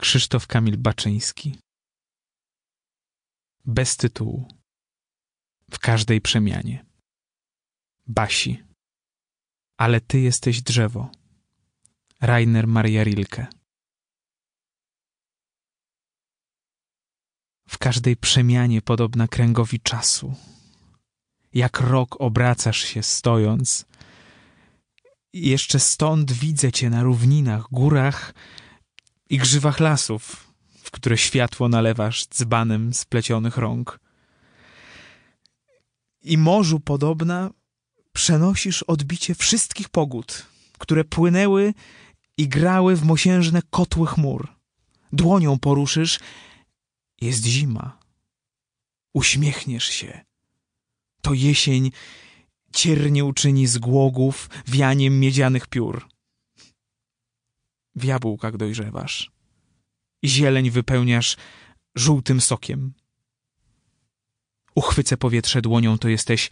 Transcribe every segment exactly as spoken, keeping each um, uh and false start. Krzysztof Kamil Baczyński. Bez tytułu. W każdej przemianie. Basi. Ale ty jesteś drzewo. Rainer Maria Rilke. W każdej przemianie podobna kręgowi czasu. Jak rok obracasz się stojąc. Jeszcze stąd widzę cię na równinach, górach i grzywach lasów, w które światło nalewasz dzbanem splecionych rąk. I morzu podobna przenosisz odbicie wszystkich pogód, które płynęły i grały w mosiężne kotły chmur. Dłonią poruszysz, jest zima. Uśmiechniesz się. To jesień ciernie uczyni z głogów wianiem miedzianych piór. W jabłkach dojrzewasz. Zieleń wypełniasz żółtym sokiem. Uchwycę powietrze dłonią, to jesteś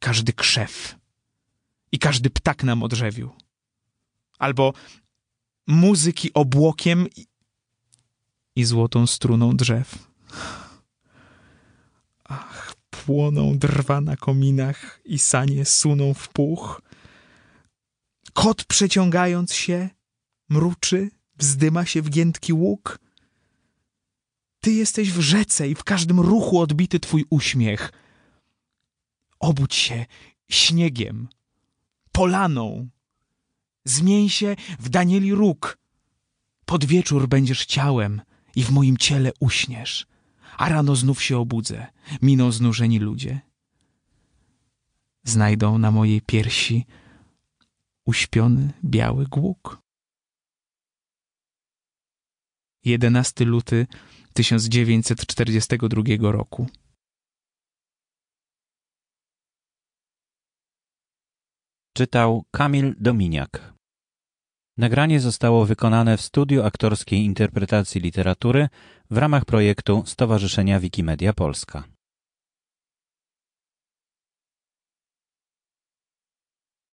każdy krzew i każdy ptak na modrzewiu. Albo muzyki obłokiem i, i złotą struną drzew. Ach, płoną drwa na kominach i sanie suną w puch. Kot przeciągając się, mruczy, wzdyma się w giętki łuk. Ty jesteś w rzece i w każdym ruchu odbity twój uśmiech. Obudź się śniegiem, polaną. Zmień się w Danieli Róg. Pod wieczór będziesz ciałem i w moim ciele uśniesz. A rano znów się obudzę, miną znużeni ludzie. Znajdą na mojej piersi uśpiony biały głuk. jedenastego lutego tysiąc dziewięćset czterdziestego drugiego roku. Czytał Kamil Dominiak. Nagranie zostało wykonane w Studiu Aktorskiej Interpretacji Literatury w ramach projektu Stowarzyszenia Wikimedia Polska.